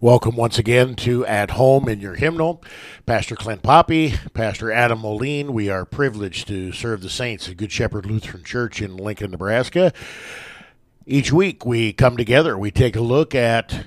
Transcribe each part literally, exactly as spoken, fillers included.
Welcome once again to At Home in Your Hymnal. Pastor Clint Poppe, Pastor Adam Moline, we are privileged to serve the saints at Good Shepherd Lutheran Church in Lincoln, Nebraska. Each week we come together, we take a look at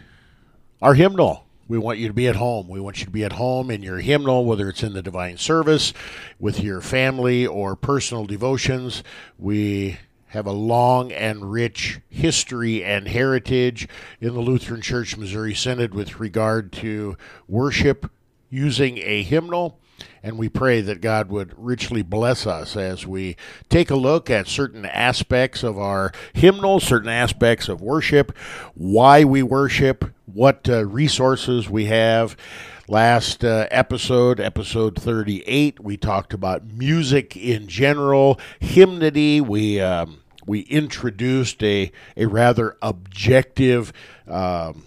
our hymnal. We want you to be at home. We want you to be at home in your hymnal, whether it's in the divine service, with your family, or personal devotions. We have a long and rich history and heritage in the Lutheran Church Missouri Synod with regard to worship using a hymnal. And we pray that God would richly bless us as we take a look at certain aspects of our hymnal, certain aspects of worship, why we worship, what uh, resources we have. Last uh, episode, episode thirty-eight, we talked about music in general, hymnody. We um, we introduced a, a rather objective um,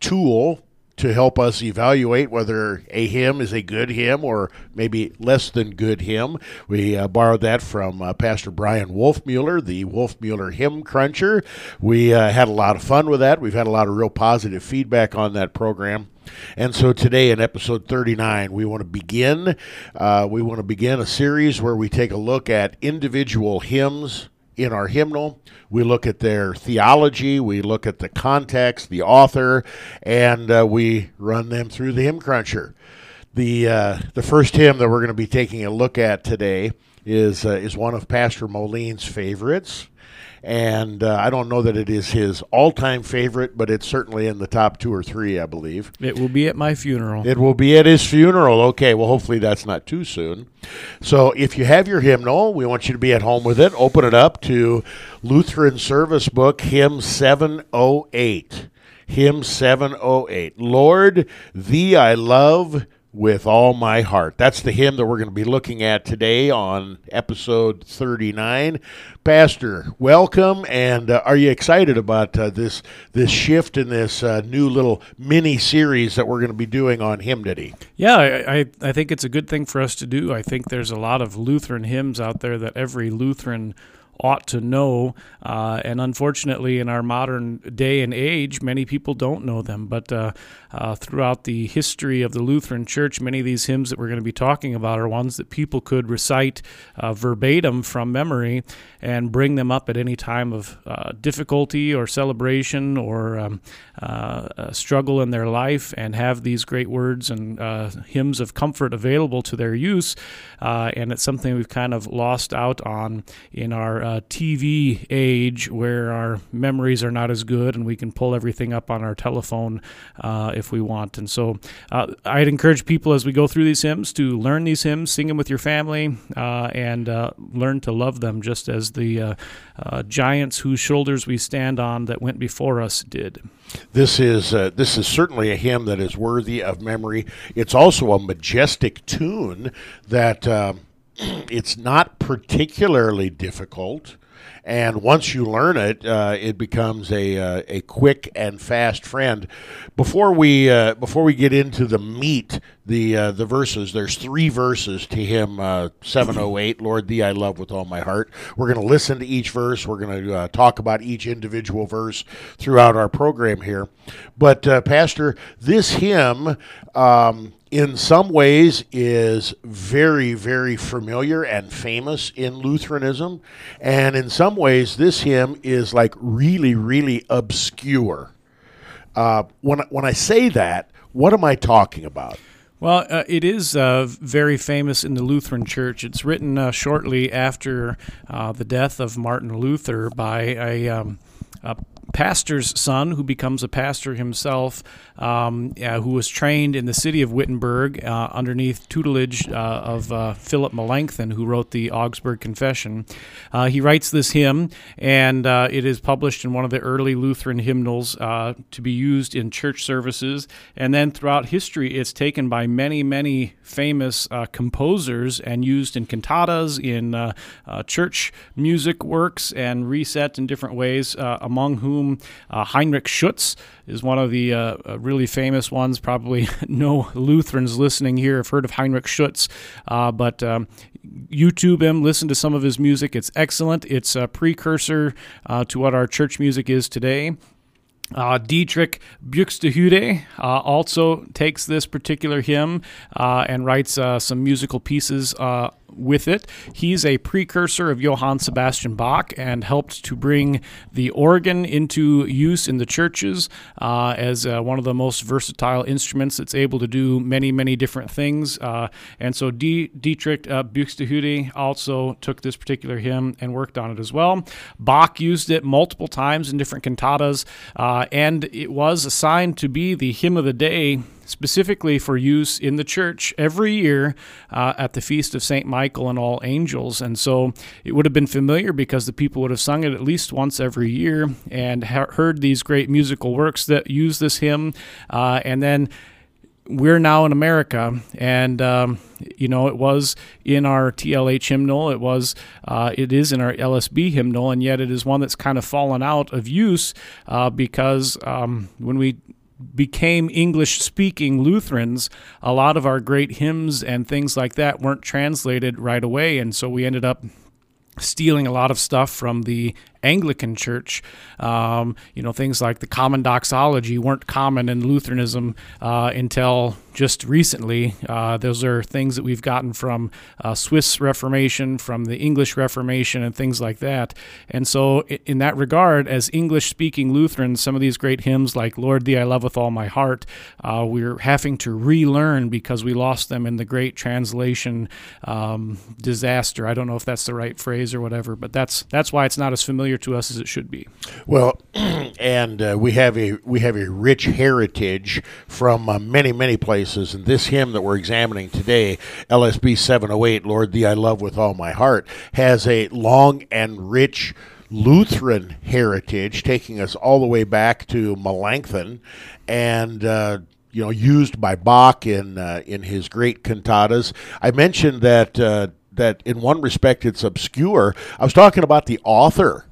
tool to help us evaluate whether a hymn is a good hymn or maybe less than good hymn. We uh, borrowed that from uh, Pastor Bryan Wolfmueller, the Wolfmueller Hymn Cruncher. We uh, had a lot of fun with that. We've had a lot of real positive feedback on that program. And so today in episode thirty-nine, we want to begin. Uh, we want to begin a series where we take a look at individual hymns in our hymnal. We look at their theology, we look at the context, the author, and uh, we run them through the hymn cruncher. The uh, the first hymn that we're going to be taking a look at today is uh, is one of Pastor Moline's favorites. And uh, I don't know that it is his all-time favorite, but it's certainly in the top two or three, I believe. It will be at my funeral. It will be at his funeral. Okay, well, hopefully that's not too soon. So if you have your hymnal, we want you to be at home with it. Open it up to Lutheran Service Book, Hymn seven oh eight. Hymn seven oh eight. Lord, Thee I love with all my heart. That's the hymn that we're going to be looking at today on episode thirty-nine. Pastor, welcome, and uh, are you excited about uh, this this shift in this uh, new little mini series that we're going to be doing on hymnody? Yeah, I, I I think it's a good thing for us to do. I think there's a lot of Lutheran hymns out there that every Lutheran ought to know, uh, and unfortunately in our modern day and age, many people don't know them. But uh, uh, throughout the history of the Lutheran Church, many of these hymns that we're going to be talking about are ones that people could recite uh, verbatim from memory and bring them up at any time of uh, difficulty or celebration or um, uh, struggle in their life, and have these great words and uh, hymns of comfort available to their use. Uh, and it's something we've kind of lost out on in our Uh, T V age, where our memories are not as good and we can pull everything up on our telephone uh, if we want. And so uh, I'd encourage people as we go through these hymns to learn these hymns, sing them with your family, uh, and uh, learn to love them just as the uh, uh, giants whose shoulders we stand on that went before us did. This is uh, this is certainly a hymn that is worthy of memory. It's also a majestic tune that uh, it's not particularly difficult, and once you learn it, uh, it becomes a uh, a quick and fast friend. Before we uh, before we get into the meat, the uh, the verses, there's three verses to hymn uh, seven oh eight, Lord, Thee I love with all my heart. We're going to listen to each verse. We're going to uh, talk about each individual verse throughout our program here. But uh, Pastor, this hymn, Um, in some ways, is very, very familiar and famous in Lutheranism. And in some ways, this hymn is like really, really obscure. Uh, when, when I say that, what am I talking about? Well, uh, it is uh, very famous in the Lutheran Church. It's written uh, shortly after uh, the death of Martin Luther by a... Um, a pastor's son who becomes a pastor himself, um, uh, who was trained in the city of Wittenberg uh, underneath tutelage uh, of uh, Philip Melanchthon, who wrote the Augsburg Confession. Uh, he writes this hymn, and uh, it is published in one of the early Lutheran hymnals uh, to be used in church services. And then throughout history, it's taken by many, many famous uh, composers and used in cantatas, in uh, uh, church music works, and reset in different ways, uh, among whom Uh, Heinrich Schütz is one of the uh, really famous ones. Probably no Lutherans listening here have heard of Heinrich Schütz, uh, but um, YouTube him, listen to some of his music. It's excellent. It's a precursor uh, to what our church music is today. Uh, Dietrich Buxtehude uh, also takes this particular hymn uh, and writes uh, some musical pieces uh, with it. He's a precursor of Johann Sebastian Bach and helped to bring the organ into use in the churches uh, as uh, one of the most versatile instruments that's able to do many, many different things. Uh, and so D- Dietrich uh, Buxtehude also took this particular hymn and worked on it as well. Bach used it multiple times in different cantatas, uh, and it was assigned to be the hymn of the day specifically for use in the church every year uh, at the Feast of Saint Michael and All Angels. And so it would have been familiar because the people would have sung it at least once every year and ha- heard these great musical works that use this hymn. Uh, and then we're now in America, and um, you know, it was in our T L H hymnal, it was, uh, it is in our L S B hymnal, and yet it is one that's kind of fallen out of use uh, because um, when we became English-speaking Lutherans, a lot of our great hymns and things like that weren't translated right away, and so we ended up stealing a lot of stuff from the Anglican Church. Um, you know, things like the common doxology weren't common in Lutheranism uh, until just recently. Uh, those are things that we've gotten from uh, Swiss Reformation, from the English Reformation, and things like that. And so in that regard, as English-speaking Lutherans, some of these great hymns like Lord Thee I Love With All My Heart, uh, we're having to relearn because we lost them in the great translation um, disaster. I don't know if that's the right phrase or whatever, but that's that's why it's not as familiar to us as it should be. Well, and uh, we have a we have a rich heritage from uh, many many places, and this hymn that we're examining today, L S B seven oh eight, Lord Thee I Love With All My Heart, has a long and rich Lutheran heritage, taking us all the way back to Melanchthon, and uh you know, used by Bach in uh, in his great cantatas. I mentioned that uh, that in one respect it's obscure. I was talking about the author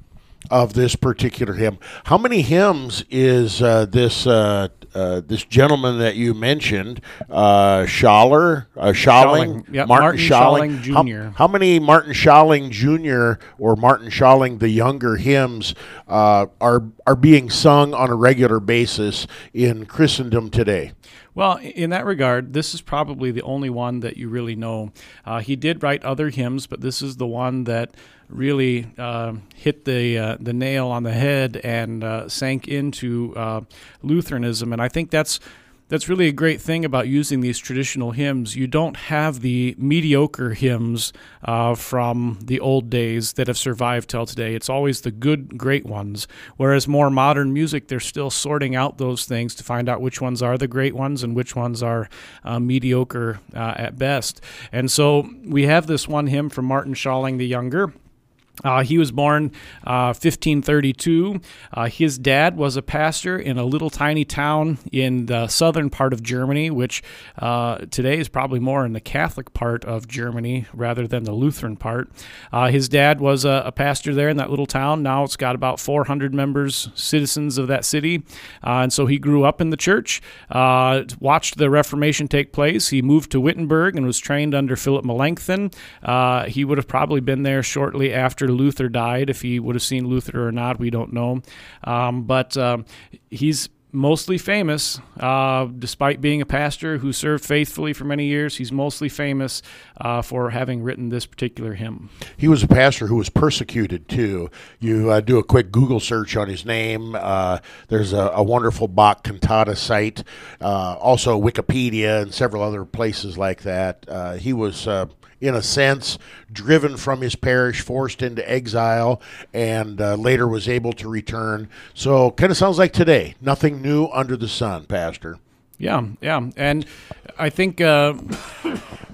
of this particular hymn. How many hymns is uh, this uh, uh, this gentleman that you mentioned, uh, Schaller, uh, Schalling, Schalling. Yep. Martin, Martin Schalling, Schalling Junior How, how many Martin Schalling Junior or Martin Schalling the Younger hymns uh, are are being sung on a regular basis in Christendom today? Well, in that regard, this is probably the only one that you really know. Uh, he did write other hymns, but this is the one that really uh, hit the uh, the nail on the head and uh, sank into uh, Lutheranism. And I think that's that's really a great thing about using these traditional hymns. You don't have the mediocre hymns uh, from the old days that have survived till today. It's always the good, great ones. Whereas more modern music, they're still sorting out those things to find out which ones are the great ones and which ones are uh, mediocre uh, at best. And so we have this one hymn from Martin Schalling the Younger. Uh, he was born uh, fifteen thirty-two. Uh, his dad was a pastor in a little tiny town in the southern part of Germany, which uh, today is probably more in the Catholic part of Germany rather than the Lutheran part. Uh, his dad was a, a pastor there in that little town. Now it's got about four hundred members, citizens of that city. Uh, and so he grew up in the church, uh, watched the Reformation take place. He moved to Wittenberg and was trained under Philip Melanchthon. Uh, he would have probably been there shortly after Luther died. If he would have seen Luther or not, we don't know. Um, but um, he's mostly famous, uh, despite being a pastor who served faithfully for many years. He's mostly famous uh, for having written this particular hymn. He was a pastor who was persecuted, too. You uh, do a quick Google search on his name. Uh, there's a, a wonderful Bach cantata site, uh, also Wikipedia and several other places like that. Uh, he was uh, in a sense, driven from his parish, forced into exile, and uh, later was able to return. So kind of sounds like today, nothing new under the sun, Pastor. Yeah, yeah. And I think uh,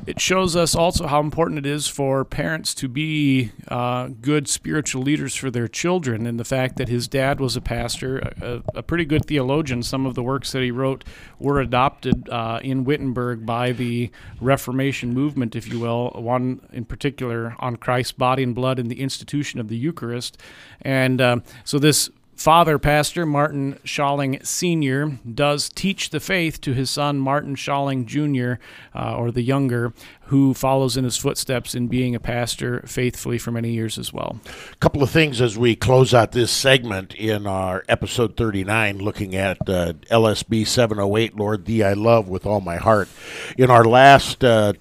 it shows us also how important it is for parents to be uh, good spiritual leaders for their children, and the fact that his dad was a pastor, a, a pretty good theologian. Some of the works that he wrote were adopted uh, in Wittenberg by the Reformation movement, if you will, one in particular on Christ's body and blood and the institution of the Eucharist. And uh, so this Father Pastor Martin Schalling Senior does teach the faith to his son Martin Schalling Junior, uh, or the younger, who follows in his footsteps in being a pastor faithfully for many years as well. A couple of things as we close out this segment in our episode thirty-nine, looking at uh, L S B seven oh eight, Lord, Thee I Love with All My Heart. In our last uh,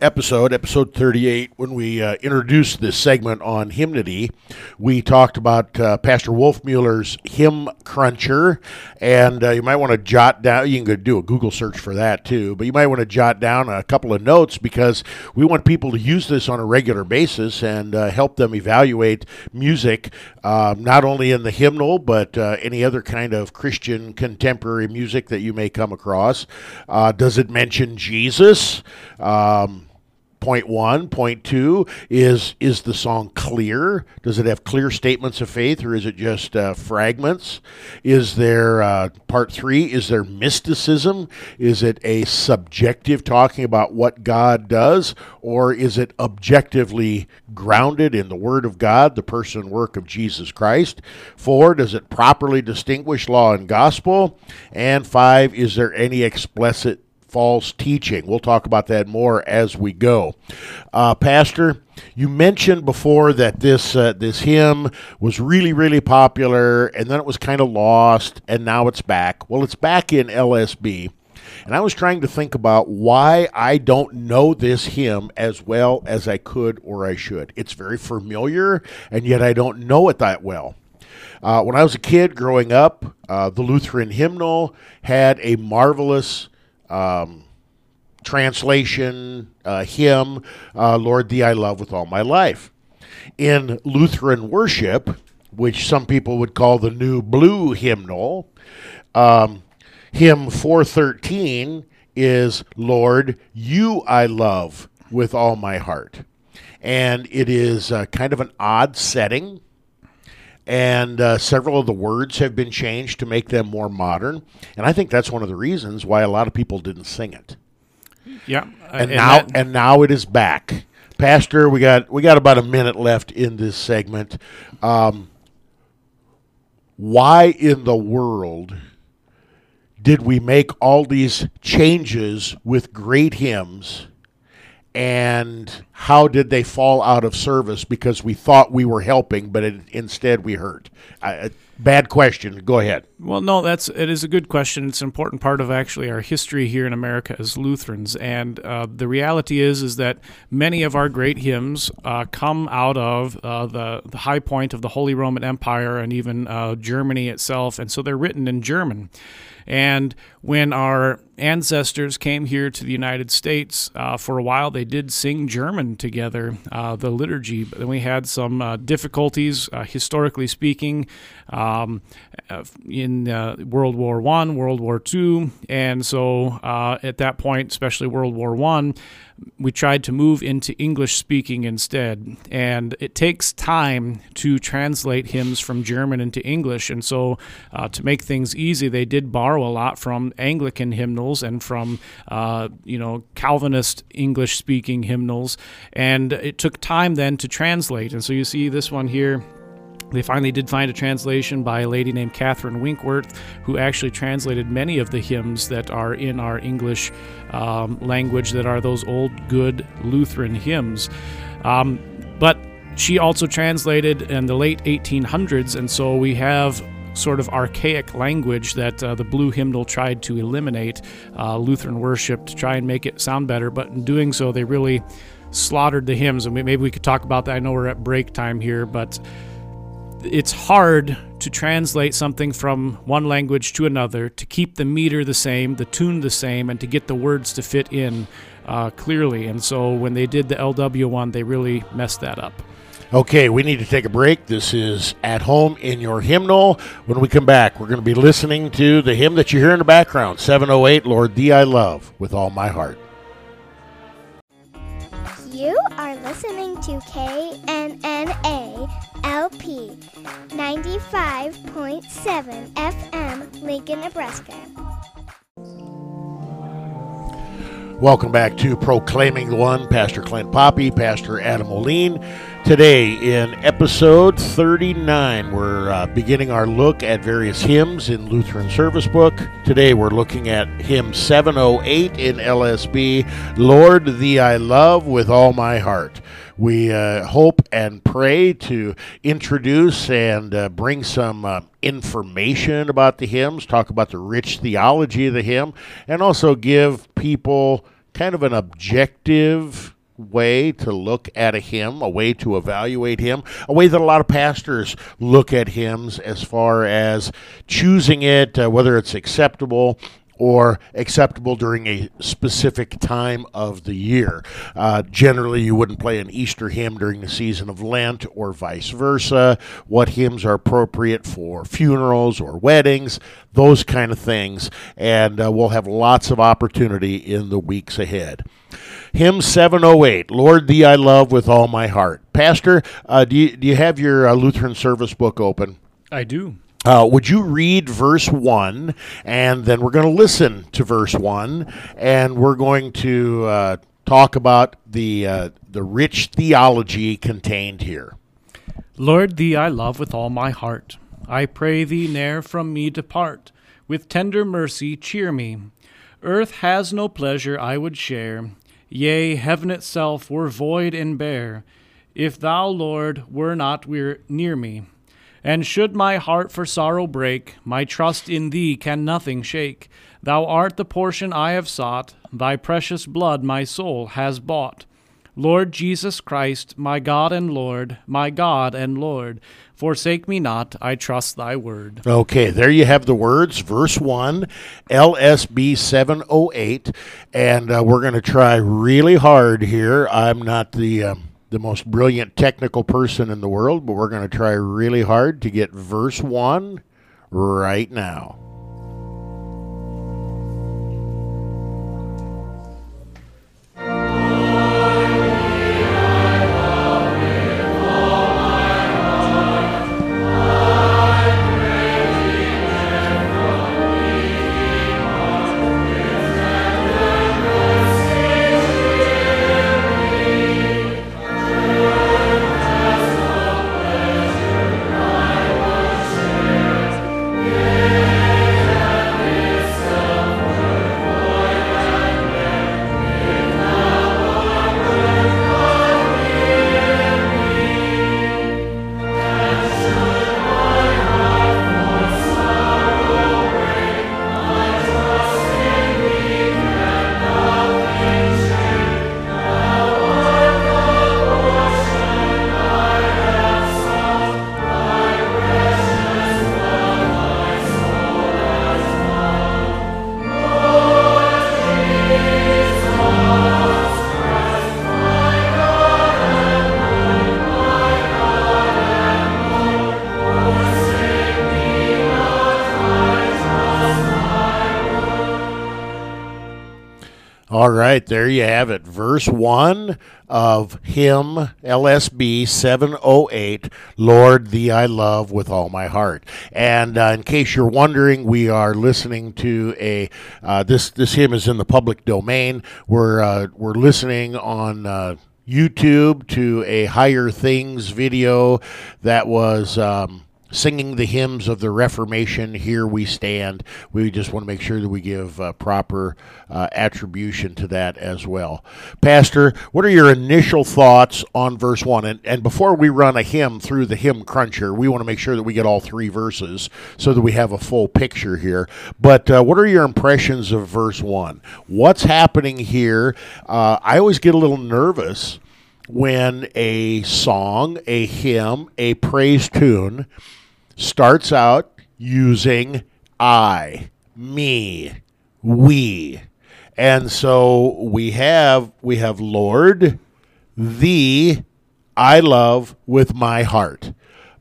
episode, episode thirty-eight, when we uh, introduced this segment on hymnody, we talked about uh, Pastor Wolfmueller's Hymn Cruncher, and uh, you might want to jot down, you can go do a Google search for that too, but you might want to jot down a couple of notes because we want people to use this on a regular basis and uh, help them evaluate music, uh, not only in the hymnal, but uh, any other kind of Christian contemporary music that you may come across. Uh, does it mention Jesus? Um, Point one. Point two is, is the song clear? Does it have clear statements of faith, or is it just uh, fragments? Is there, uh, part three, is there mysticism? Is it a subjective talking about what God does, or is it objectively grounded in the Word of God, the person and work of Jesus Christ? Four, does it properly distinguish law and gospel? And five, is there any explicit false teaching? We'll talk about that more as we go. Uh, Pastor, you mentioned before that this uh, this hymn was really, really popular, and then it was kind of lost, and now it's back. Well, it's back in L S B, and I was trying to think about why I don't know this hymn as well as I could or I should. It's very familiar, and yet I don't know it that well. Uh, when I was a kid growing up, uh, the Lutheran hymnal had a marvelous Um, translation, uh, hymn, uh, Lord, Thee I Love with All My Life. In Lutheran worship, which some people would call the New Blue Hymnal, um, hymn four thirteen is Lord, You I Love with All My Heart. And it is uh, kind of an odd setting. And uh, several of the words have been changed to make them more modern. And I think that's one of the reasons why a lot of people didn't sing it. Yeah. And, and, now, that... and now it is back. Pastor, we got we got about a minute left in this segment. Um, why in the world did we make all these changes with great hymns? And how did they fall out of service because we thought we were helping, but it, instead we hurt? Uh, bad question. Go ahead. Well, no, that's it is a good question. It's an important part of actually our history here in America as Lutherans. And uh, the reality is is that many of our great hymns uh, come out of uh, the, the high point of the Holy Roman Empire and even uh, Germany itself, and so they're written in German. And when our ancestors came here to the United States, uh, for a while they did sing German together, uh, the liturgy, but then we had some uh, difficulties, uh, historically speaking, um, in uh, World War One, World War Two, and so uh, at that point, especially World War One, we tried to move into English speaking instead. And it takes time to translate hymns from German into English, and so uh, to make things easy, they did borrow a lot from Anglican hymnals and from uh, you know Calvinist English speaking hymnals, and it took time then to translate. And so you see this one here. They finally did find a translation by a lady named Catherine Winkworth, who actually translated many of the hymns that are in our English um, language that are those old, good Lutheran hymns. Um, but she also translated in the late eighteen hundreds, and so we have sort of archaic language that uh, the Blue Hymnal tried to eliminate uh, Lutheran worship to try and make it sound better, but in doing so, they really slaughtered the hymns. And maybe we could talk about that. I know we're at break time here, but it's hard to translate something from one language to another, to keep the meter the same, the tune the same, and to get the words to fit in uh, clearly. And so when they did the L W one, they really messed that up. Okay, we need to take a break. This is At Home in Your Hymnal. When we come back, we're going to be listening to the hymn that you hear in the background, seven oh eight, Lord, Thee I Love with All My Heart. You are listening to K N N A L P ninety-five point seven F M, Lincoln, Nebraska. Welcome back to Proclaiming the One, Pastor Clint Poppe, Pastor Adam Oline. Today in episode thirty-nine, we're uh, beginning our look at various hymns in Lutheran Service Book. Today we're looking at hymn seven oh eight in L S B, Lord, Thee I Love With All My Heart. We uh, hope and pray to introduce and uh, bring some uh, information about the hymns, talk about the rich theology of the hymn, and also give people kind of an objective way to look at a hymn, a way to evaluate hymn, a way that a lot of pastors look at hymns as far as choosing it, uh, whether it's acceptable or acceptable during a specific time of the year. Uh, generally, you wouldn't play an Easter hymn during the season of Lent or vice versa. What hymns are appropriate for funerals or weddings, those kind of things. And uh, we'll have lots of opportunity in the weeks ahead. Hymn seven oh eight, Lord, Thee I Love With All My Heart. Pastor, uh, do, you, do you have your uh, Lutheran Service Book open? I do. Uh, would you read verse one, and then we're going to listen to verse one, and we're going to uh, talk about the uh, the rich theology contained here. Lord, Thee I love with all my heart. I pray Thee ne'er from me depart. With tender mercy cheer me. Earth has no pleasure I would share. Yea, heaven itself were void and bare, if Thou, Lord, were not we're near me. And should my heart for sorrow break, my trust in Thee can nothing shake. Thou art the portion I have sought, Thy precious blood my soul has bought. Lord Jesus Christ, my God and Lord, my God and Lord, forsake me not, I trust Thy word. Okay, there you have the words, verse one, L S B seven oh eight, and uh, we're going to try really hard here. I'm not the... Um the most brilliant technical person in the world, but we're going to try really hard to get verse one right now. All right, there you have it. Verse one of hymn L S B seven oh eight, Lord, Thee I Love With All My Heart. And uh, in case you're wondering, we are listening to a, uh, this this hymn is in the public domain. We're, uh, we're listening on uh, YouTube to a Higher Things video that was... Um, singing the hymns of the Reformation, Here We Stand. We just want to make sure that we give uh, proper uh, attribution to that as well. Pastor, what are your initial thoughts on verse one? And, and before we run a hymn through the hymn cruncher, we want to make sure that we get all three verses so that we have a full picture here. But uh, what are your impressions of verse one? What's happening here? Uh, I always get a little nervous when a song, a hymn, a praise tune starts out using I, me, we. And so we have we have Lord, Thee I love with my heart.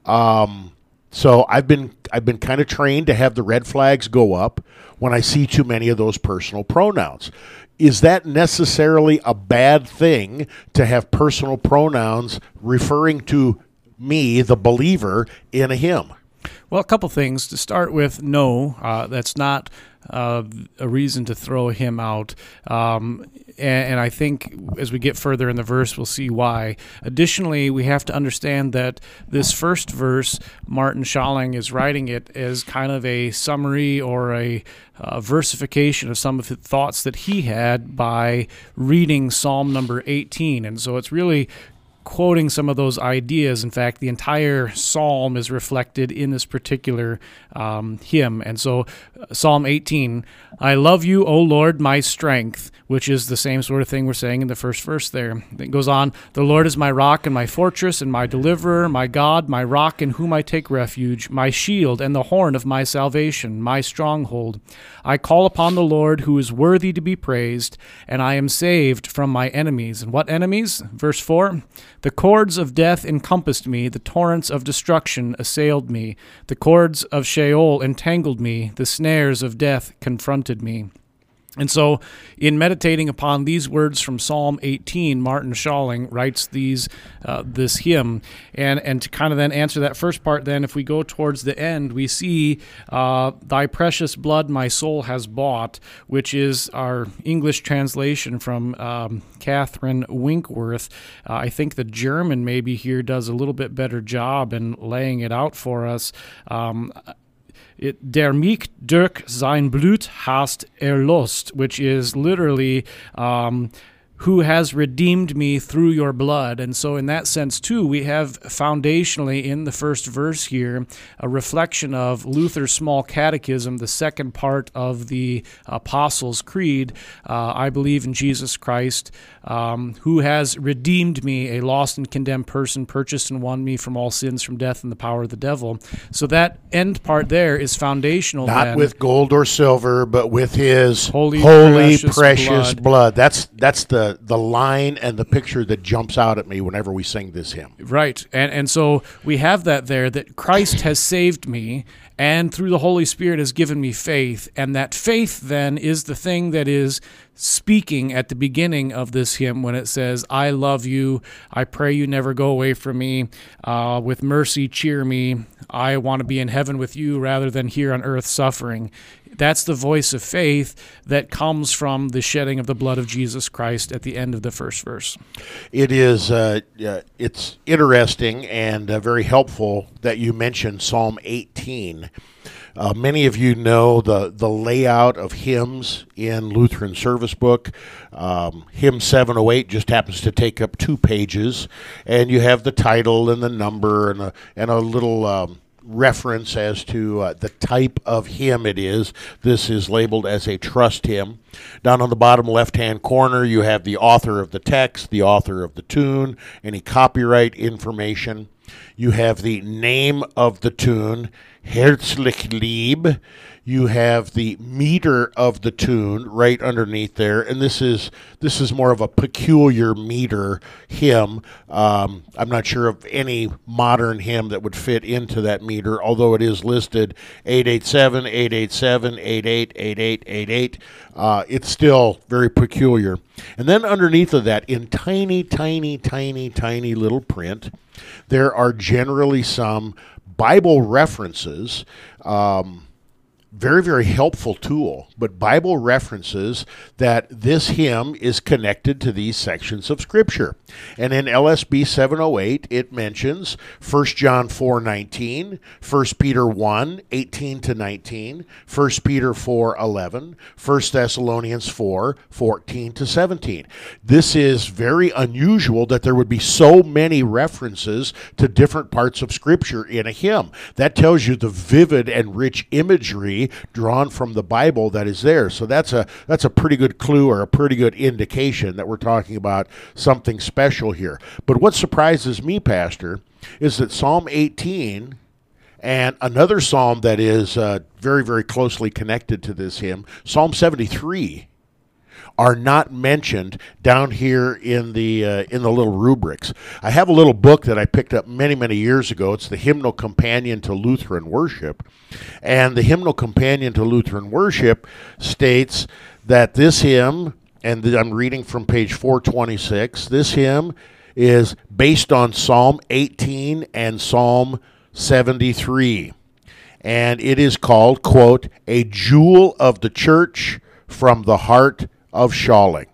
Um, so I've been I've been kind of trained to have the red flags go up when I see too many of those personal pronouns. Is that necessarily a bad thing to have personal pronouns referring to me, the believer, in a hymn? Well, a couple things. To start with, no, uh, that's not uh, a reason to throw him out. Um, and, and I think as we get further in the verse, we'll see why. Additionally, we have to understand that this first verse, Martin Schalling is writing it as kind of a summary or a uh, versification of some of the thoughts that he had by reading Psalm number eighteen. And so it's really quoting some of those ideas. In fact, the entire psalm is reflected in this particular um, hymn. And so uh, Psalm eighteen, I love you, O Lord, my strength, which is the same sort of thing we're saying in the first verse there. It goes on, the Lord is my rock and my fortress and my deliverer, my God, my rock in whom I take refuge, my shield and the horn of my salvation, my stronghold. I call upon the Lord who is worthy to be praised, and I am saved from my enemies. And what enemies? Verse four, the cords of death encompassed me, the torrents of destruction assailed me, the cords of Sheol entangled me, the snares of death confronted me. And so in meditating upon these words from Psalm eighteen, Martin Schalling writes these uh, this hymn. And and to kind of then answer that first part, then, if we go towards the end, we see uh, thy precious blood my soul has bought, which is our English translation from um, Catherine Winkworth. Uh, I think the German maybe here does a little bit better job in laying it out for us. Um It, der mich durch sein Blut hast erlöst, which is literally um, who has redeemed me through your blood. And so in that sense, too, we have foundationally in the first verse here a reflection of Luther's small catechism, the second part of the Apostles' Creed. Uh, I believe in Jesus Christ, um, who has redeemed me, a lost and condemned person, purchased and won me from all sins, from death and the power of the devil. So that end part there is foundational. Not then. With gold or silver, but with his holy, holy precious, precious blood. blood. That's, that's the the line and the picture that jumps out at me whenever we sing this hymn. Right. And and so we have that there, that Christ has saved me and through the Holy Spirit has given me faith. And that faith then is the thing that is speaking at the beginning of this hymn when it says, I love you, I pray you never go away from me, uh, with mercy cheer me, I want to be in heaven with you rather than here on earth suffering. That's the voice of faith that comes from the shedding of the blood of Jesus Christ at the end of the first verse. It is uh, uh, it's interesting and uh, very helpful that you mentioned Psalm eighteen. Uh, many of you know the, the layout of hymns in Lutheran Service Book. Um, hymn seven oh eight just happens to take up two pages, and you have the title and the number and a, and a little... Um, reference as to uh, the type of hymn it is. This is labeled as a trust hymn. Down on the bottom left-hand corner, you have the author of the text, the author of the tune, any copyright information. You have the name of the tune, Herzlich Lieb. You have the meter of the tune right underneath there, and this is this is more of a peculiar meter hymn. Um, I'm not sure of any modern hymn that would fit into that meter, although it is listed eight eight seven, eight eight seven, eight eight eight eight eight eight. Uh, it's still very peculiar. And then underneath of that, in tiny, tiny, tiny, tiny little print, there are generally some Bible references. Um, Very, very helpful tool, but Bible references that this hymn is connected to these sections of Scripture. And in L S B seven oh eight, it mentions First John four nineteen, First Peter one, eighteen to nineteen, First Peter four eleven, First Thessalonians four, fourteen to seventeen. This is very unusual that there would be so many references to different parts of Scripture in a hymn. That tells you the vivid and rich imagery drawn from the Bible that is there. So that's a that's a pretty good clue or a pretty good indication that we're talking about something special here. But what surprises me, Pastor, is that Psalm eighteen and another psalm that is uh, very, very closely connected to this hymn, Psalm seventy-three, are not mentioned down here in the uh, in the little rubrics. I have a little book that I picked up many, many years ago. It's the Hymnal Companion to Lutheran Worship. And the Hymnal Companion to Lutheran Worship states that this hymn, and I'm reading from page four twenty-six, this hymn is based on Psalm eighteen and Psalm seventy-three. and it is called, quote, "A Jewel of the Church from the Heart of Schalling."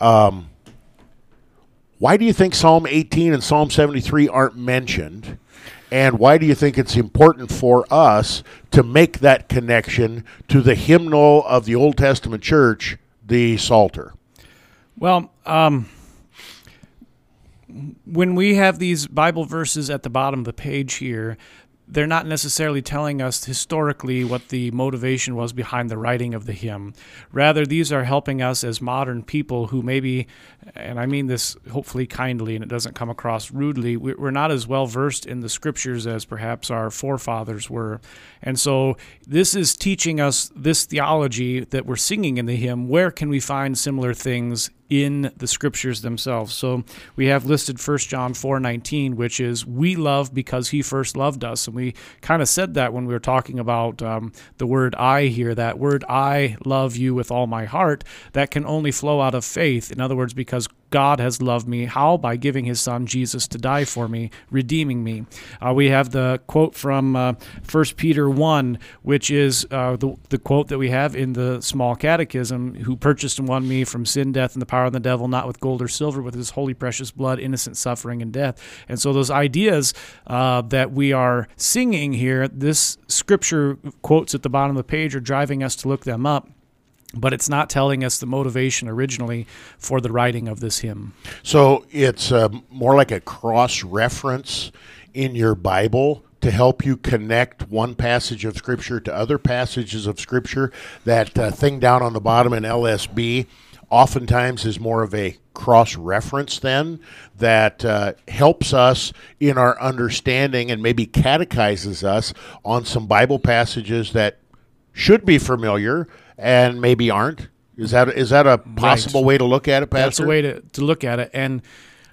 Um, why do you think Psalm eighteen and Psalm seventy-three aren't mentioned? And why do you think it's important for us to make that connection to the hymnal of the Old Testament church, the Psalter? Well, um, when we have these Bible verses at the bottom of the page here, they're not necessarily telling us historically what the motivation was behind the writing of the hymn. Rather, these are helping us as modern people who maybe, and I mean this hopefully kindly and it doesn't come across rudely, we're not as well versed in the scriptures as perhaps our forefathers were. And so this is teaching us this theology that we're singing in the hymn. Where can we find similar things in the scriptures themselves? So we have listed First John four nineteen, which is, "We love because he first loved us." And we kind of said that when we were talking about um, the word I here, that word I love you with all my heart, that can only flow out of faith. In other words, because God has loved me. How? By giving his son Jesus to die for me, redeeming me. Uh, we have the quote from uh, First Peter one, which is uh, the, the quote that we have in the small catechism, "Who purchased and won me from sin, death, and the power of the devil, not with gold or silver, with his holy precious blood, innocent suffering and death." And so those ideas uh, that we are singing here, this scripture quotes at the bottom of the page are driving us to look them up. But it's not telling us the motivation originally for the writing of this hymn. So it's uh, more like a cross-reference in your Bible to help you connect one passage of Scripture to other passages of Scripture. That uh, thing down on the bottom in L S B oftentimes is more of a cross-reference then that uh, helps us in our understanding and maybe catechizes us on some Bible passages that should be familiar and maybe aren't. Is that is that a possible right. way to look at it, Pastor? That's a way to, to look at it. And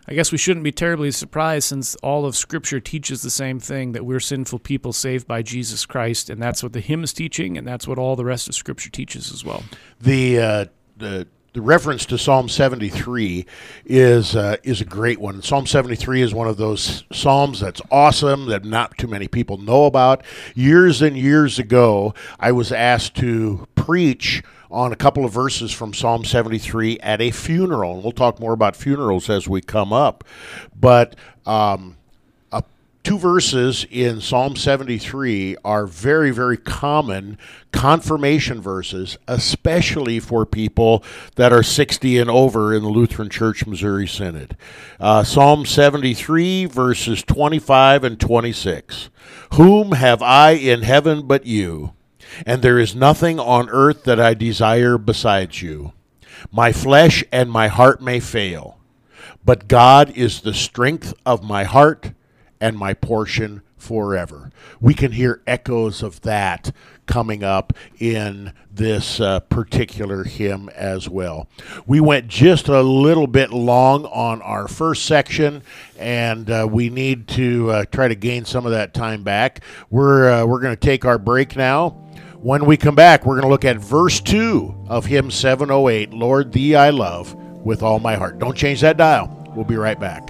I guess we shouldn't be terribly surprised, since all of Scripture teaches the same thing, that we're sinful people saved by Jesus Christ, and that's what the hymn is teaching, and that's what all the rest of Scripture teaches as well. The uh, the, the reference to Psalm seventy-three is uh, is a great one. Psalm seventy-three is one of those psalms that's awesome that not too many people know about. Years and years ago, I was asked to preach on a couple of verses from Psalm seventy-three at a funeral, and we'll talk more about funerals as we come up. But um, uh, two verses in Psalm seventy-three are very, very common confirmation verses, especially for people that are sixty and over in the Lutheran Church Missouri Synod. Uh, Psalm seventy-three, verses twenty-five and twenty-six. "Whom have I in heaven but you? And there is nothing on earth that I desire besides you. My flesh and my heart may fail, but God is the strength of my heart and my portion forever." We can hear echoes of that coming up in this uh, particular hymn as well. We went just a little bit long on our first section, and uh, we need to uh, try to gain some of that time back. We're, uh, we're going to take our break now. When we come back, we're going to look at verse two of hymn seven oh eight, "Lord, Thee I Love with All My Heart." Don't change that dial. We'll be right back.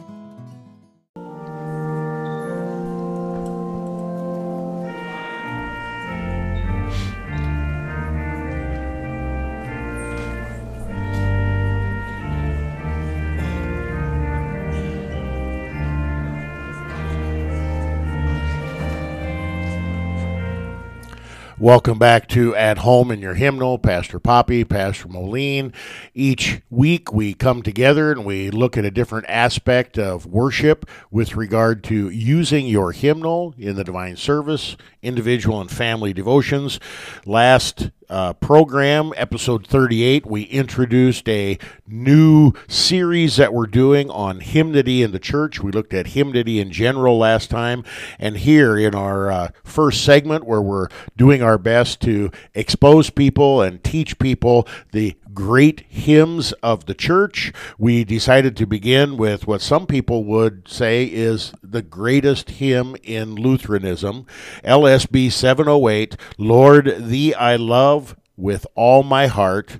Welcome back to At Home in Your Hymnal. Pastor Poppy, Pastor Moline. Each week we come together and we look at a different aspect of worship with regard to using your hymnal in the divine service, individual and family devotions. Last Uh, program, episode thirty-eight, we introduced a new series that we're doing on hymnody in the church. We looked at hymnody in general last time, and here in our uh, first segment, where we're doing our best to expose people and teach people the great hymns of the church, we decided to begin with what some people would say is the greatest hymn in Lutheranism, L S B seven oh eight, Lord, Thee I Love with All My Heart,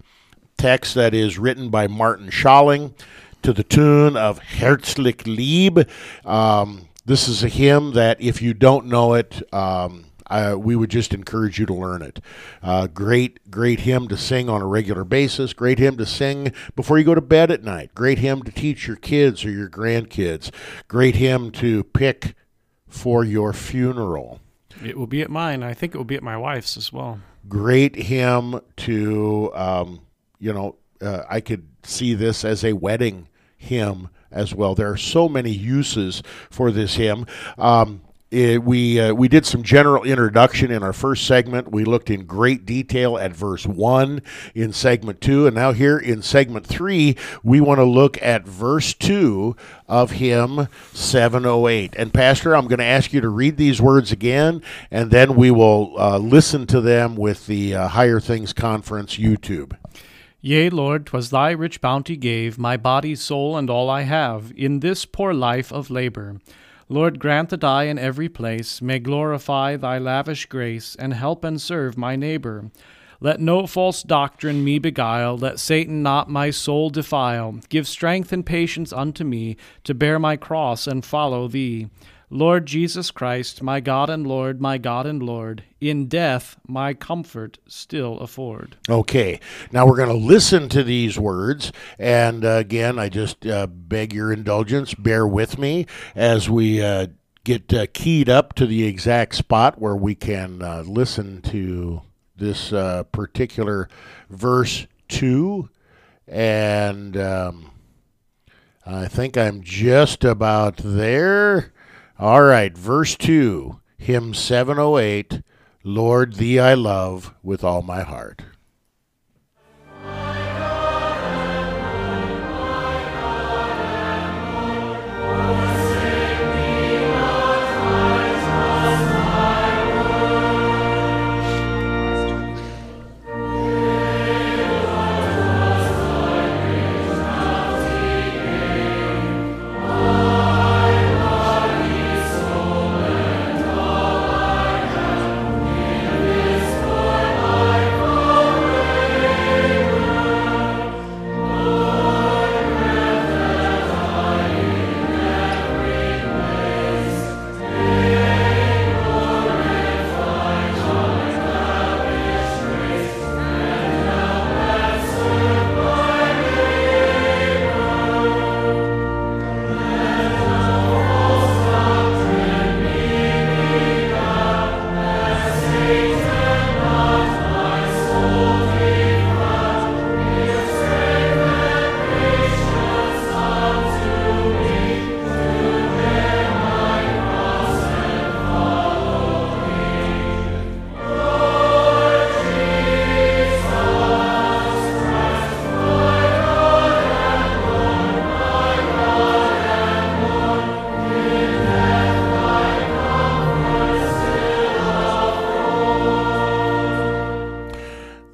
text that is written by Martin Schalling to the tune of Herzlich Lieb. Um, this is a hymn that if you don't know it, um, Uh, we would just encourage you to learn it. Uh, great, great hymn to sing on a regular basis. Great hymn to sing before you go to bed at night. Great hymn to teach your kids or your grandkids. Great hymn to pick for your funeral. It will be at mine. I think it will be at my wife's as well. Great hymn to, um, you know, uh, I could see this as a wedding hymn as well. There are so many uses for this hymn. Um It, we uh, we did some general introduction in our first segment. We looked in great detail at verse one in segment two, and now here in segment three, we want to look at verse two of hymn seven oh eight. And Pastor, I'm going to ask you to read these words again, and then we will uh, listen to them with the uh, Higher Things Conference YouTube. Yea, Lord, 'twas thy rich bounty gave my body, soul, and all I have in this poor life of labor. Lord, grant that I in every place may glorify thy lavish grace, and help and serve my neighbor. Let no false doctrine me beguile, let Satan not my soul defile. Give strength and patience unto me, to bear my cross and follow thee. Lord Jesus Christ, my God and Lord, my God and Lord, in death my comfort still afford. Okay, now we're going to listen to these words, and uh, again, I just uh, beg your indulgence, bear with me as we uh, get uh, keyed up to the exact spot where we can uh, listen to this uh, particular verse two, and um, I think I'm just about there. All right, verse two, hymn seven oh eight, Lord, Thee I Love with All My Heart.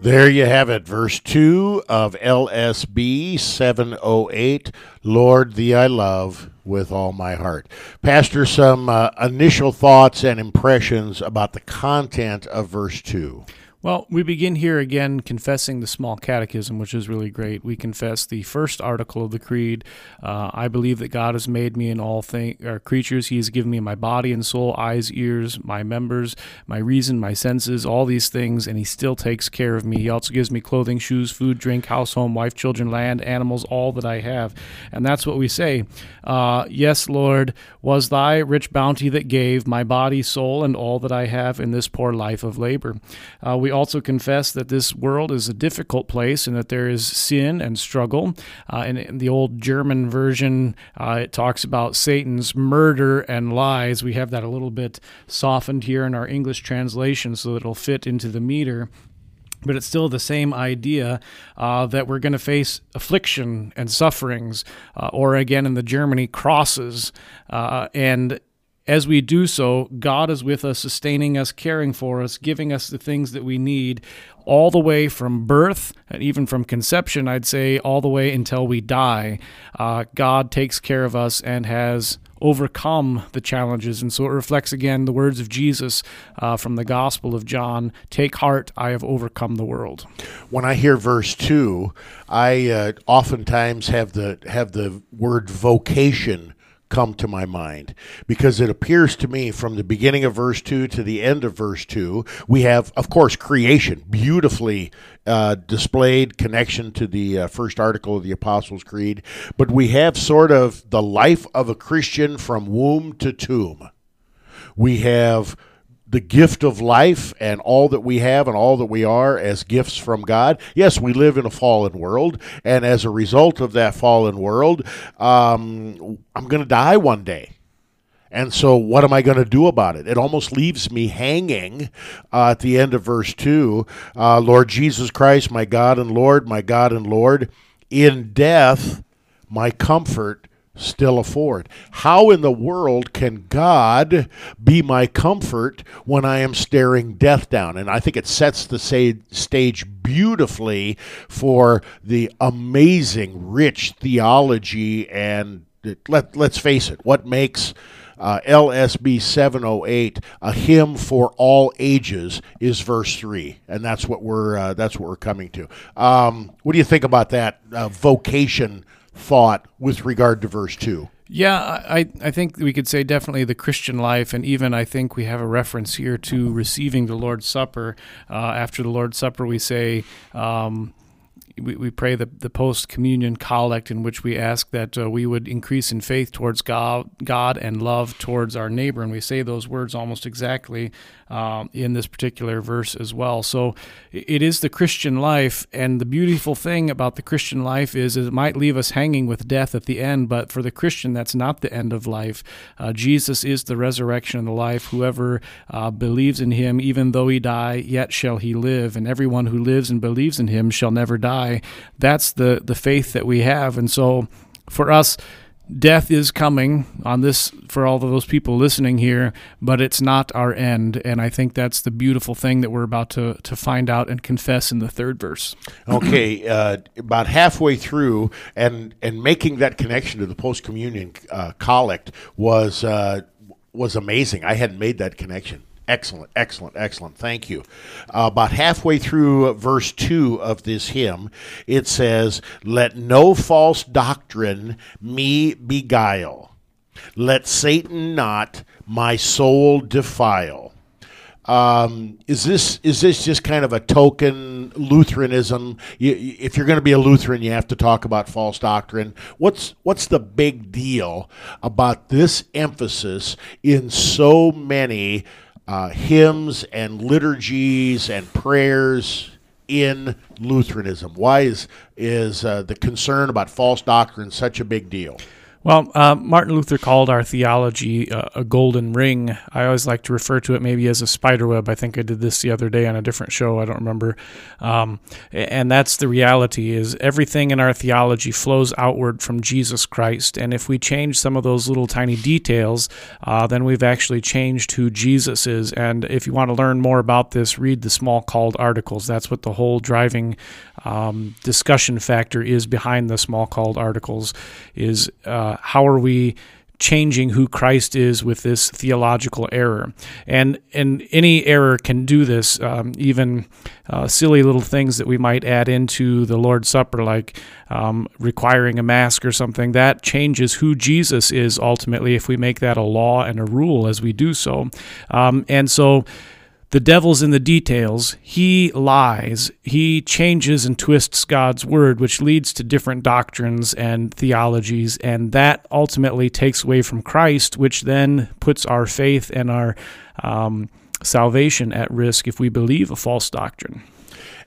There you have it, verse two of L S B seven oh eight, Lord, Thee I Love with All My Heart. Pastor, some uh, initial thoughts and impressions about the content of verse two. Well, we begin here again confessing the small catechism, which is really great. We confess the first article of the creed. Uh, I believe that God has made me in all things, or creatures. He has given me my body and soul, eyes, ears, my members, my reason, my senses, all these things, and he still takes care of me. He also gives me clothing, shoes, food, drink, house, home, wife, children, land, animals, all that I have. And that's what we say. Uh, yes, Lord, was thy rich bounty that gave my body, soul, and all that I have in this poor life of labor. Uh, we We also confess that this world is a difficult place and that there is sin and struggle. Uh, and in the old German version, uh, it talks about Satan's murder and lies. We have that a little bit softened here in our English translation so that it'll fit into the meter. But it's still the same idea uh, that we're going to face affliction and sufferings, uh, or again in the Germany, crosses, uh, and As we do so, God is with us, sustaining us, caring for us, giving us the things that we need, all the way from birth, and even from conception, I'd say, all the way until we die. Uh, God takes care of us and has overcome the challenges. And so it reflects again the words of Jesus uh, from the Gospel of John, "Take heart, I have overcome the world." When I hear verse two, I uh, oftentimes have the have the word vocation come to my mind, because it appears to me from the beginning of verse two to the end of verse two, we have, of course, creation, beautifully uh, displayed connection to the uh, first article of the Apostles' Creed, but we have sort of the life of a Christian from womb to tomb. We have the gift of life and all that we have and all that we are as gifts from God. Yes, we live in a fallen world, and as a result of that fallen world, um, I'm going to die one day. And so what am I going to do about it? It almost leaves me hanging uh, at the end of verse two. Uh, Lord Jesus Christ, my God and Lord, my God and Lord, in death my comfort still afford. How in the world can God be my comfort when I am staring death down? And I think it sets the stage beautifully for the amazing, rich theology. And let, let's face it, what makes uh, L S B seven oh eight a hymn for all ages is verse three, and that's what we're uh, that's what we're coming to. Um, what do you think about that uh, vocation thought with regard to verse two? Yeah, I, I think we could say definitely the Christian life, and even I think we have a reference here to receiving the Lord's Supper. Uh, after the Lord's Supper, we say, um, we, we pray the, the post-communion collect, in which we ask that uh, we would increase in faith towards God, God and love towards our neighbor, and we say those words almost exactly um, in this particular verse as well. So it is the Christian life, and the beautiful thing about the Christian life is, is it might leave us hanging with death at the end, but for the Christian, that's not the end of life. Uh, Jesus is the resurrection and the life. Whoever uh, believes in him, even though he die, yet shall he live, and everyone who lives and believes in him shall never die. That's the, the faith that we have. And so for us, death is coming on this, for all of those people listening here, but it's not our end. And I think that's the beautiful thing that we're about to, to find out and confess in the third verse. Okay, uh, about halfway through, and, and making that connection to the post-communion uh, collect was, uh, was amazing. I hadn't made that connection. Excellent, excellent, excellent. Thank you. Uh, about halfway through verse two of this hymn, it says, "Let no false doctrine me beguile. Let Satan not my soul defile." Um, is this is this just kind of a token Lutheranism? You, if you're going to be a Lutheran, you have to talk about false doctrine. What's what's the big deal about this emphasis in so many Uh, hymns and liturgies and prayers in Lutheranism? Why is is uh, the concern about false doctrine such a big deal? Well, uh, Martin Luther called our theology uh, a golden ring. I always like to refer to it maybe as a spiderweb. I think I did this the other day on a different show. I don't remember. Um, and that's the reality, is everything in our theology flows outward from Jesus Christ. And if we change some of those little tiny details, uh, then we've actually changed who Jesus is. And if you want to learn more about this, read the small called articles. That's what the whole driving um, discussion factor is behind the small called articles, is uh, how are we changing who Christ is with this theological error? And and any error can do this, um, even uh, silly little things that we might add into the Lord's Supper, like um, requiring a mask or something. That changes who Jesus is ultimately if we make that a law and a rule as we do so. Um, and so the devil's in the details. He lies. He changes and twists God's word, which leads to different doctrines and theologies, and that ultimately takes away from Christ, which then puts our faith and our um, salvation at risk if we believe a false doctrine.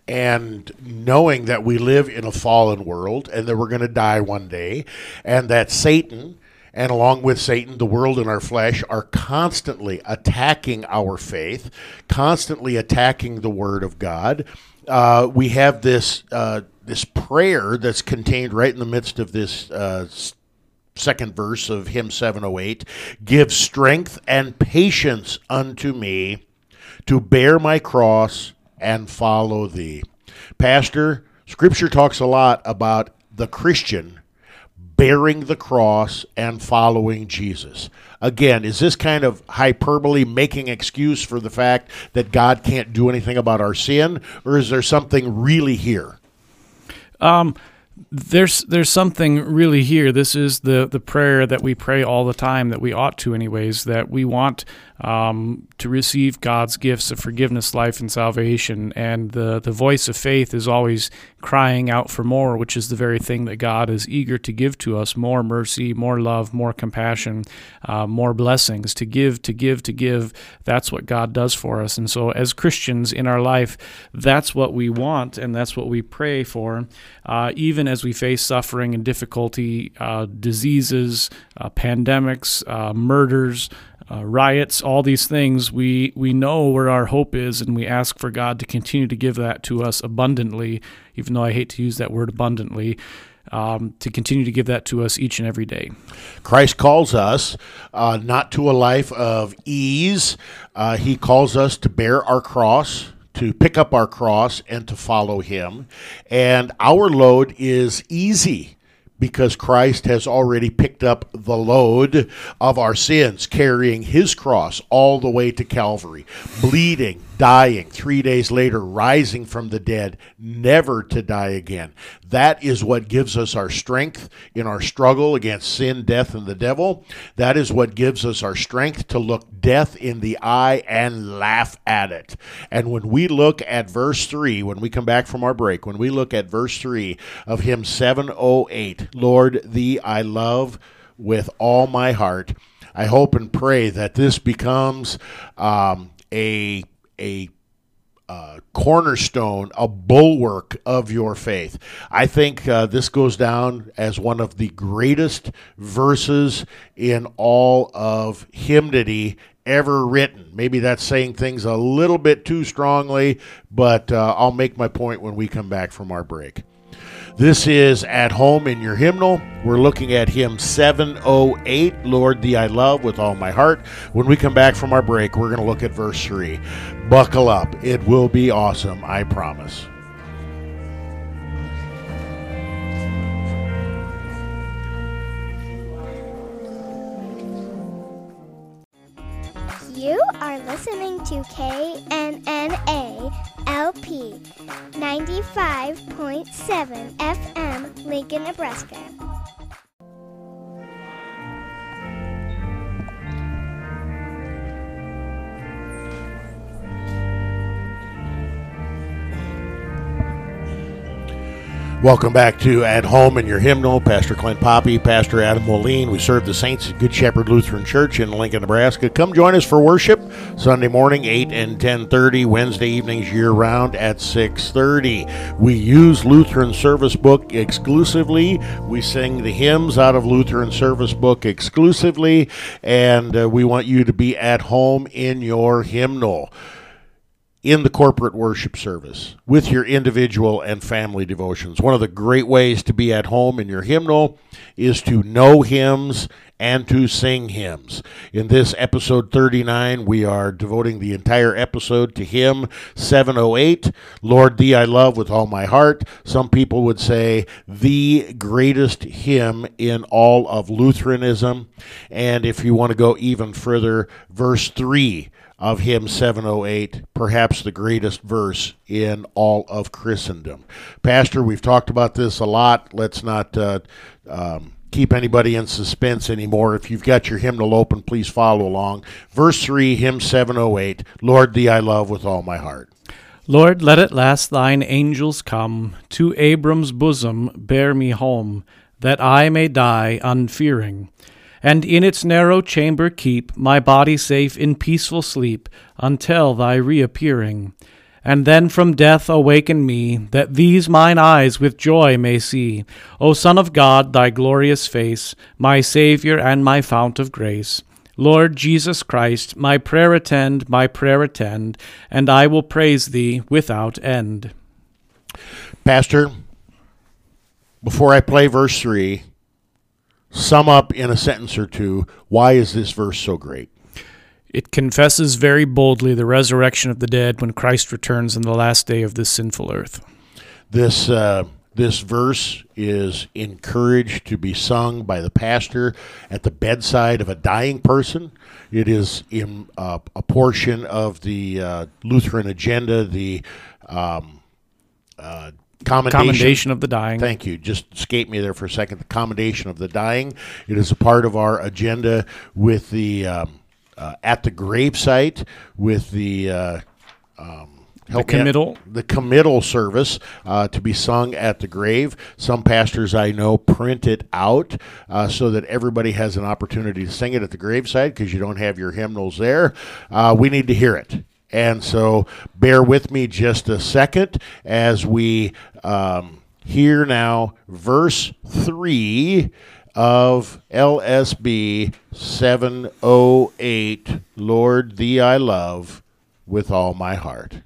And knowing that we live in a fallen world and that we're going to die one day, and that Satan, and along with Satan, the world and our flesh, are constantly attacking our faith, constantly attacking the Word of God. Uh, we have this uh, this prayer that's contained right in the midst of this uh, second verse of hymn seven oh eight, give strength and patience unto me to bear my cross and follow thee. Pastor, Scripture talks a lot about the Christian bearing the cross and following Jesus. Again, is this kind of hyperbole making excuse for the fact that God can't do anything about our sin, or is there something really here? Um, there's there's something really here. This is the the prayer that we pray all the time, that we ought to anyways, that we want um, to receive God's gifts of forgiveness, life, and salvation. And the, the voice of faith is always crying out for more, which is the very thing that God is eager to give to us, more mercy, more love, more compassion, uh, more blessings, to give, to give, to give. That's what God does for us. And so as Christians in our life, that's what we want, and that's what we pray for, uh, even as we face suffering and difficulty, uh, diseases, uh, pandemics, uh, murders, Uh, riots, all these things. We we know where our hope is, and we ask for God to continue to give that to us abundantly, even though I hate to use that word abundantly, um, to continue to give that to us each and every day. Christ calls us uh, not to a life of ease. Uh, he calls us to bear our cross, to pick up our cross, and to follow him. And our load is easy, because Christ has already picked up the load of our sins, carrying his cross all the way to Calvary, bleeding, dying, three days later, rising from the dead, never to die again. That is what gives us our strength in our struggle against sin, death, and the devil. That is what gives us our strength to look death in the eye and laugh at it. And when we look at verse three, when we come back from our break, when we look at verse three of hymn seven oh eight, Lord, thee I love with all my heart. I hope and pray that this becomes um, a a uh, cornerstone, a bulwark of your faith. I think uh, this goes down as one of the greatest verses in all of hymnody ever written. Maybe that's saying things a little bit too strongly, but uh, I'll make my point when we come back from our break. This is At Home in Your Hymnal. We're looking at hymn seven oh eight, Lord, Thee I Love with All My Heart. When we come back from our break, we're going to look at verse three. Buckle up. It will be awesome, I promise. You are listening to K N N A L P ninety-five point seven F M, Lincoln, Nebraska. Welcome back to At Home in Your Hymnal. Pastor Clint Poppe, Pastor Adam Moline. We serve the saints at Good Shepherd Lutheran Church in Lincoln, Nebraska. Come join us for worship Sunday morning, eight and ten thirty, Wednesday evenings year-round at six thirty. We use Lutheran Service Book exclusively. We sing the hymns out of Lutheran Service Book exclusively, and uh, we want you to be at home in your hymnal, in the corporate worship service, with your individual and family devotions. One of the great ways to be at home in your hymnal is to know hymns and to sing hymns. In this episode thirty-nine, we are devoting the entire episode to hymn seven oh eight, Lord, Thee I Love with All My Heart. Some people would say the greatest hymn in all of Lutheranism. And if you want to go even further, verse three of hymn seven oh eight, perhaps the greatest verse in all of Christendom. Pastor, we've talked about this a lot. Let's not uh, um, keep anybody in suspense anymore. If you've got your hymnal open, please follow along. Verse three, hymn seven oh eight, Lord, Thee I Love with All My Heart. Lord, let at last thine angels come, to Abram's bosom bear me home, that I may die unfearing, and in its narrow chamber keep my body safe in peaceful sleep until thy reappearing. And then from death awaken me, that these mine eyes with joy may see, O Son of God, thy glorious face, my Saviour and my fount of grace. Lord Jesus Christ, my prayer attend, my prayer attend, and I will praise thee without end. Pastor, before I play verse three, sum up in a sentence or two, why is this verse so great? It confesses very boldly the resurrection of the dead when Christ returns in the last day of this sinful earth. This uh, this verse is encouraged to be sung by the pastor at the bedside of a dying person. It is in, uh, a portion of the uh, Lutheran agenda, the um, uh, commendation. commendation of the dying. Thank you. Just escape me there for a second. The commendation of the dying. It is a part of our agenda with the... Um, Uh, at the gravesite with the, uh, um, the committal the committal service uh, to be sung at the grave. Some pastors I know print it out uh, so that everybody has an opportunity to sing it at the gravesite because you don't have your hymnals there. Uh, we need to hear it. And so bear with me just a second as we um, hear now verse three of L S B seven oh eight, Lord, Thee I Love with All My Heart.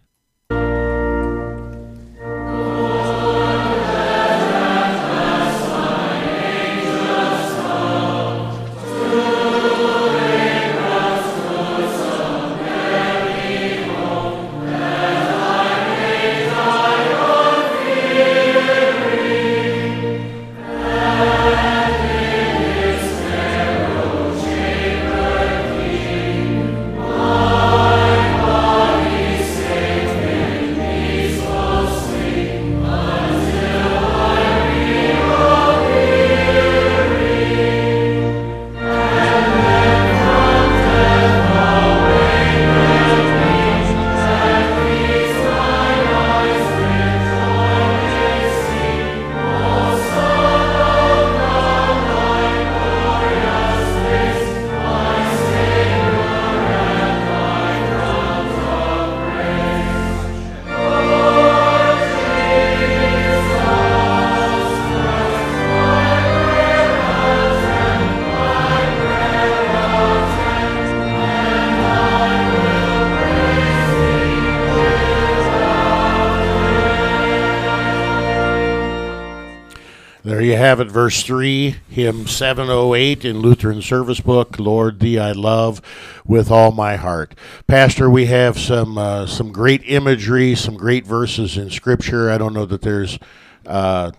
Have it, verse three, hymn seven oh eight in Lutheran Service Book, Lord, Thee I Love with All My Heart. Pastor, we have some uh, some great imagery, some great verses in Scripture. I don't know that there's uh,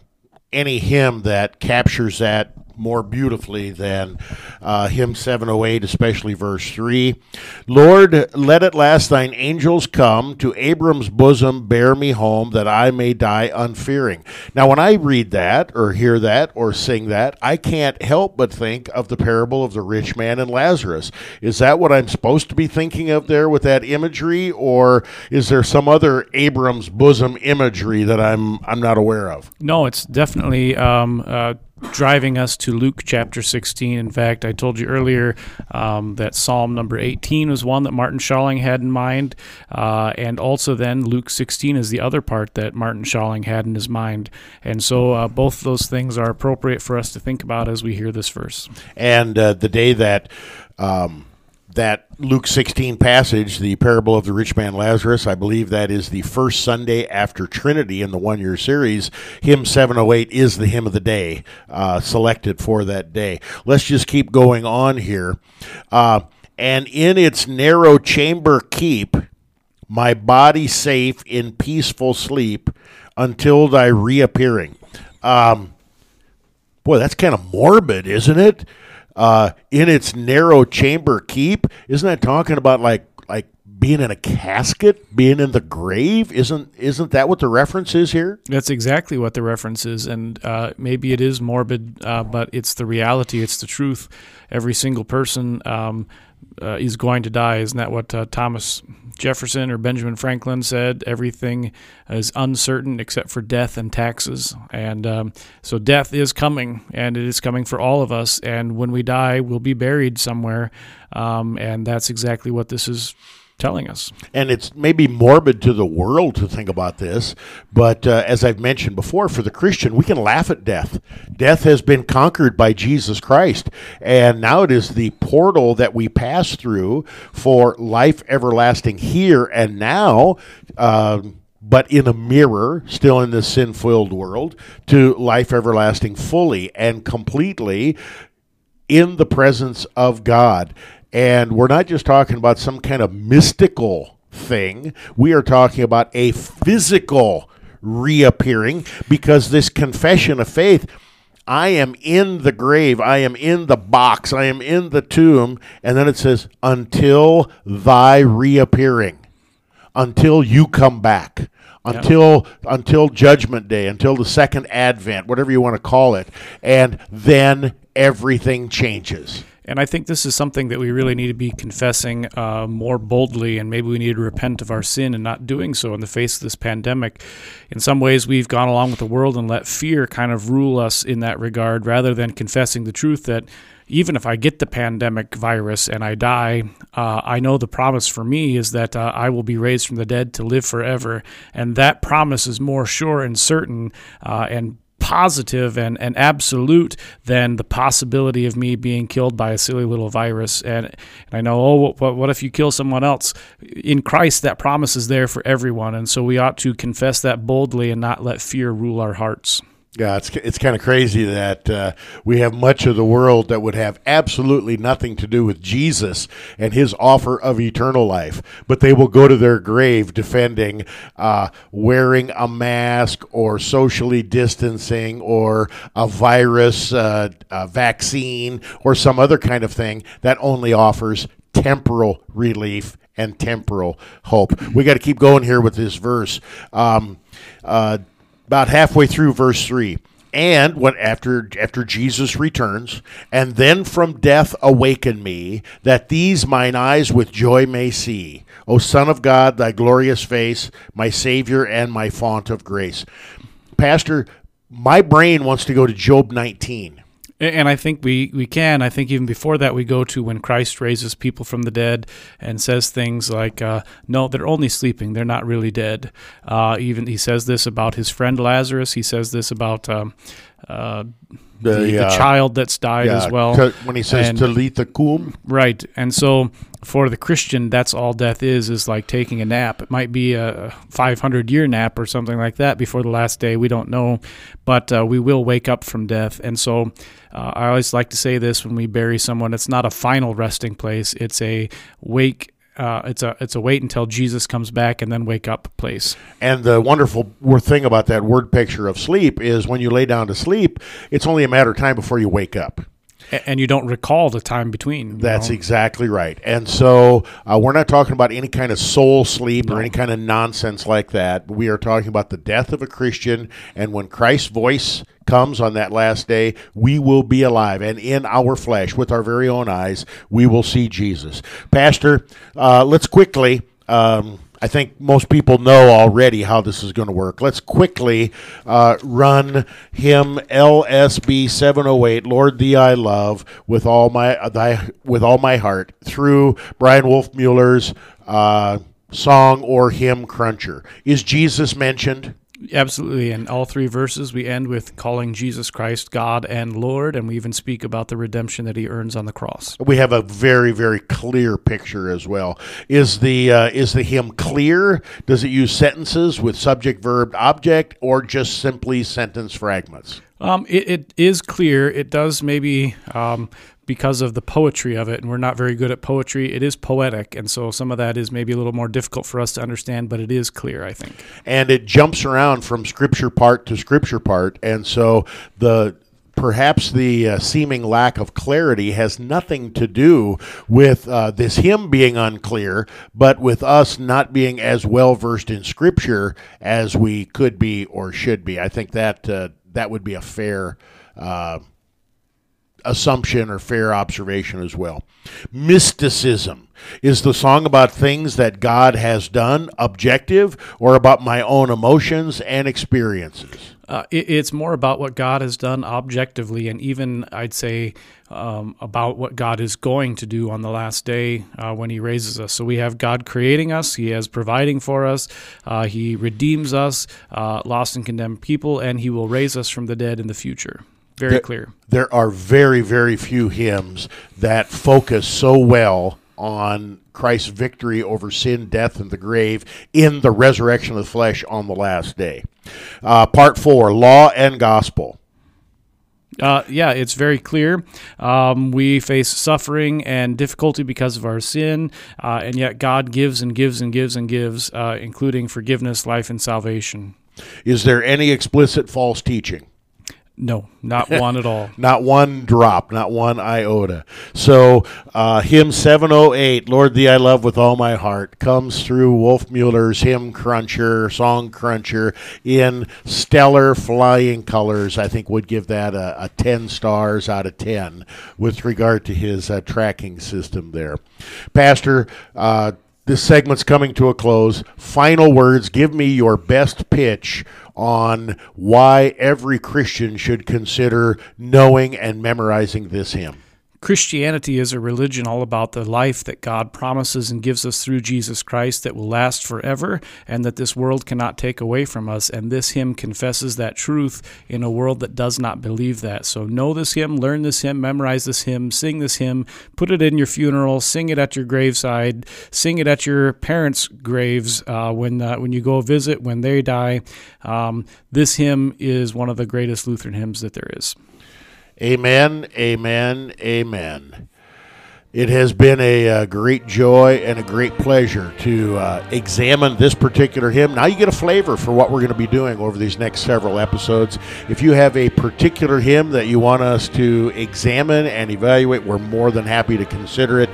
any hymn that captures that more beautifully than uh, hymn seven oh eight, especially verse three. Lord, let at last thine angels come to Abram's bosom, bear me home, that I may die unfearing. Now, when I read that or hear that or sing that, I can't help but think of the parable of the rich man and Lazarus. Is that what I'm supposed to be thinking of there with that imagery, or is there some other Abram's bosom imagery that I'm I'm not aware of? No, it's definitely um, uh, driving us to Luke chapter sixteen. In fact, I told you earlier um, that Psalm number eighteen was one that Martin Schalling had in mind, uh, and also then Luke sixteen is the other part that Martin Schalling had in his mind. And so uh, both those things are appropriate for us to think about as we hear this verse. And uh, the day that um, that Luke sixteen passage, the parable of the rich man Lazarus, I believe that is the first Sunday after Trinity in the one-year series. Hymn seven oh eight is the hymn of the day, uh, selected for that day. Let's just keep going on here. Uh, and in its narrow chamber keep my body safe in peaceful sleep until thy reappearing. Um, boy, that's kind of morbid, isn't it? Uh, in its narrow chamber keep, isn't that talking about like like being in a casket, being in the grave? Isn't isn't that what the reference is here? That's exactly what the reference is, and uh, maybe it is morbid, uh, but it's the reality, it's the truth. Every single person um, uh, is going to die. Isn't that what uh, Thomas Jefferson or Benjamin Franklin said? Everything is uncertain except for death and taxes. And um, so death is coming, and it is coming for all of us. And when we die, we'll be buried somewhere. Um, and that's exactly what this is telling us. And it's maybe morbid to the world to think about this, but uh, as I've mentioned before, for the Christian, we can laugh at death. Death has been conquered by Jesus Christ, and now it is the portal that we pass through for life everlasting here and now, uh, but in a mirror, still in this sin-filled world, to life everlasting fully and completely. in the presence of God. And we're not just talking about some kind of mystical thing. We are talking about a physical reappearing, because this confession of faith, I am in the grave, I am in the box, I am in the tomb, and then it says, until thy reappearing, until you come back, until yeah. until Judgment Day, until the second advent, whatever you want to call it, and then everything changes. And I think this is something that we really need to be confessing uh, more boldly, and maybe we need to repent of our sin and not doing so in the face of this pandemic. In some ways, we've gone along with the world and let fear kind of rule us in that regard, rather than confessing the truth that even if I get the pandemic virus and I die, uh, I know the promise for me is that uh, I will be raised from the dead to live forever. And that promise is more sure and certain uh, and positive and, and absolute than the possibility of me being killed by a silly little virus. And, and I know, oh, what, what if you kill someone else? In Christ, that promise is there for everyone. And so we ought to confess that boldly and not let fear rule our hearts. Yeah, it's it's kind of crazy that uh, we have much of the world that would have absolutely nothing to do with Jesus and his offer of eternal life, but they will go to their grave defending uh, wearing a mask or socially distancing or a virus, uh, a vaccine, or some other kind of thing that only offers temporal relief and temporal hope. We got to keep going here with this verse. Um, uh, About halfway through verse three, and when after after Jesus returns, and then from death awaken me, that these mine eyes with joy may see, O Son of God, thy glorious face, my Savior and my font of grace. Pastor, my brain wants to go to Job nineteen. And I think we, we can. I think even before that, we go to when Christ raises people from the dead and says things like, uh, no, they're only sleeping. They're not really dead. Uh, even he says this about his friend Lazarus. He says this about um, uh, the, the, uh, the child that's died yeah, as well. When he says, and, Talitha cum. Right. And so for the Christian, that's all death is, is like taking a nap. It might be a five hundred year nap or something like that before the last day. We don't know, but uh, we will wake up from death. And so uh, I always like to say this when we bury someone, it's not a final resting place. It's a wake Uh, it's a it's a wait until Jesus comes back and then wake up place. And the wonderful thing about that word picture of sleep is when you lay down to sleep, it's only a matter of time before you wake up. And you don't recall the time between. That's know? exactly right. And so uh, we're not talking about any kind of soul sleep no. or any kind of nonsense like that. We are talking about the death of a Christian, and when Christ's voice comes on that last day, we will be alive, and in our flesh, with our very own eyes, we will see Jesus. Pastor, uh, let's quickly, um, I think most people know already how this is going to work. Let's quickly uh, run hymn L S B seven oh eight, Lord Thee I Love, with all my uh, thy, with all my heart, through Bryan Wolfmueller's uh, song or hymn cruncher. Is Jesus mentioned? Absolutely. In all three verses, we end with calling Jesus Christ God and Lord, and we even speak about the redemption that he earns on the cross. We have a very, very clear picture as well. Is the uh, is the hymn clear? Does it use sentences with subject, verb, object, or just simply sentence fragments? Um, it, it is clear. It does maybe... Um, because of the poetry of it, and we're not very good at poetry, it is poetic, and so some of that is maybe a little more difficult for us to understand, but it is clear, I think. And it jumps around from scripture part to scripture part, and so the perhaps the uh, seeming lack of clarity has nothing to do with uh, this hymn being unclear, but with us not being as well-versed in scripture as we could be or should be. I think that uh, that would be a fair uh assumption or fair observation as well. Mysticism. Is the song about things that God has done, objective, or about my own emotions and experiences? Uh, it, it's more about what God has done objectively, and even, I'd say, um, about what God is going to do on the last day uh, when he raises us. So we have God creating us, he is providing for us, uh, he redeems us, uh, lost and condemned people, and he will raise us from the dead in the future. Very there, clear. There are very, very few hymns that focus so well on Christ's victory over sin, death, and the grave in the resurrection of the flesh on the last day. Uh, part four, Law and Gospel. Uh, yeah, it's very clear. Um, we face suffering and difficulty because of our sin, uh, and yet God gives and gives and gives and gives, uh, including forgiveness, life, and salvation. Is there any explicit false teaching? No, not one at all. Not one drop, not one iota. So uh, hymn seven oh eight, Lord Thee I Love With All My Heart, comes through Wolfmueller's Hymn Cruncher, Song Cruncher, in stellar flying colors. I think would give that a, a ten stars out of ten with regard to his uh, tracking system there. Pastor, uh, this segment's coming to a close. Final words, give me your best pitch on why every Christian should consider knowing and memorizing this hymn. Christianity is a religion all about the life that God promises and gives us through Jesus Christ that will last forever and that this world cannot take away from us. And this hymn confesses that truth in a world that does not believe that. So know this hymn, learn this hymn, memorize this hymn, sing this hymn, put it in your funeral, sing it at your graveside, sing it at your parents' graves uh, when, uh, when you go visit, when they die. Um, this hymn is one of the greatest Lutheran hymns that there is. Amen, amen, amen. It has been a, a great joy and a great pleasure to uh, examine this particular hymn. Now you get a flavor for what we're going to be doing over these next several episodes. If you have a particular hymn that you want us to examine and evaluate, we're more than happy to consider it.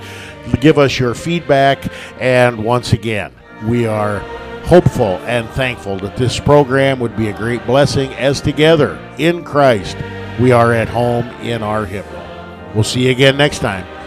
Give us your feedback. And once again, we are hopeful and thankful that this program would be a great blessing as together in Christ we are at home in our hymnal. We'll see you again next time.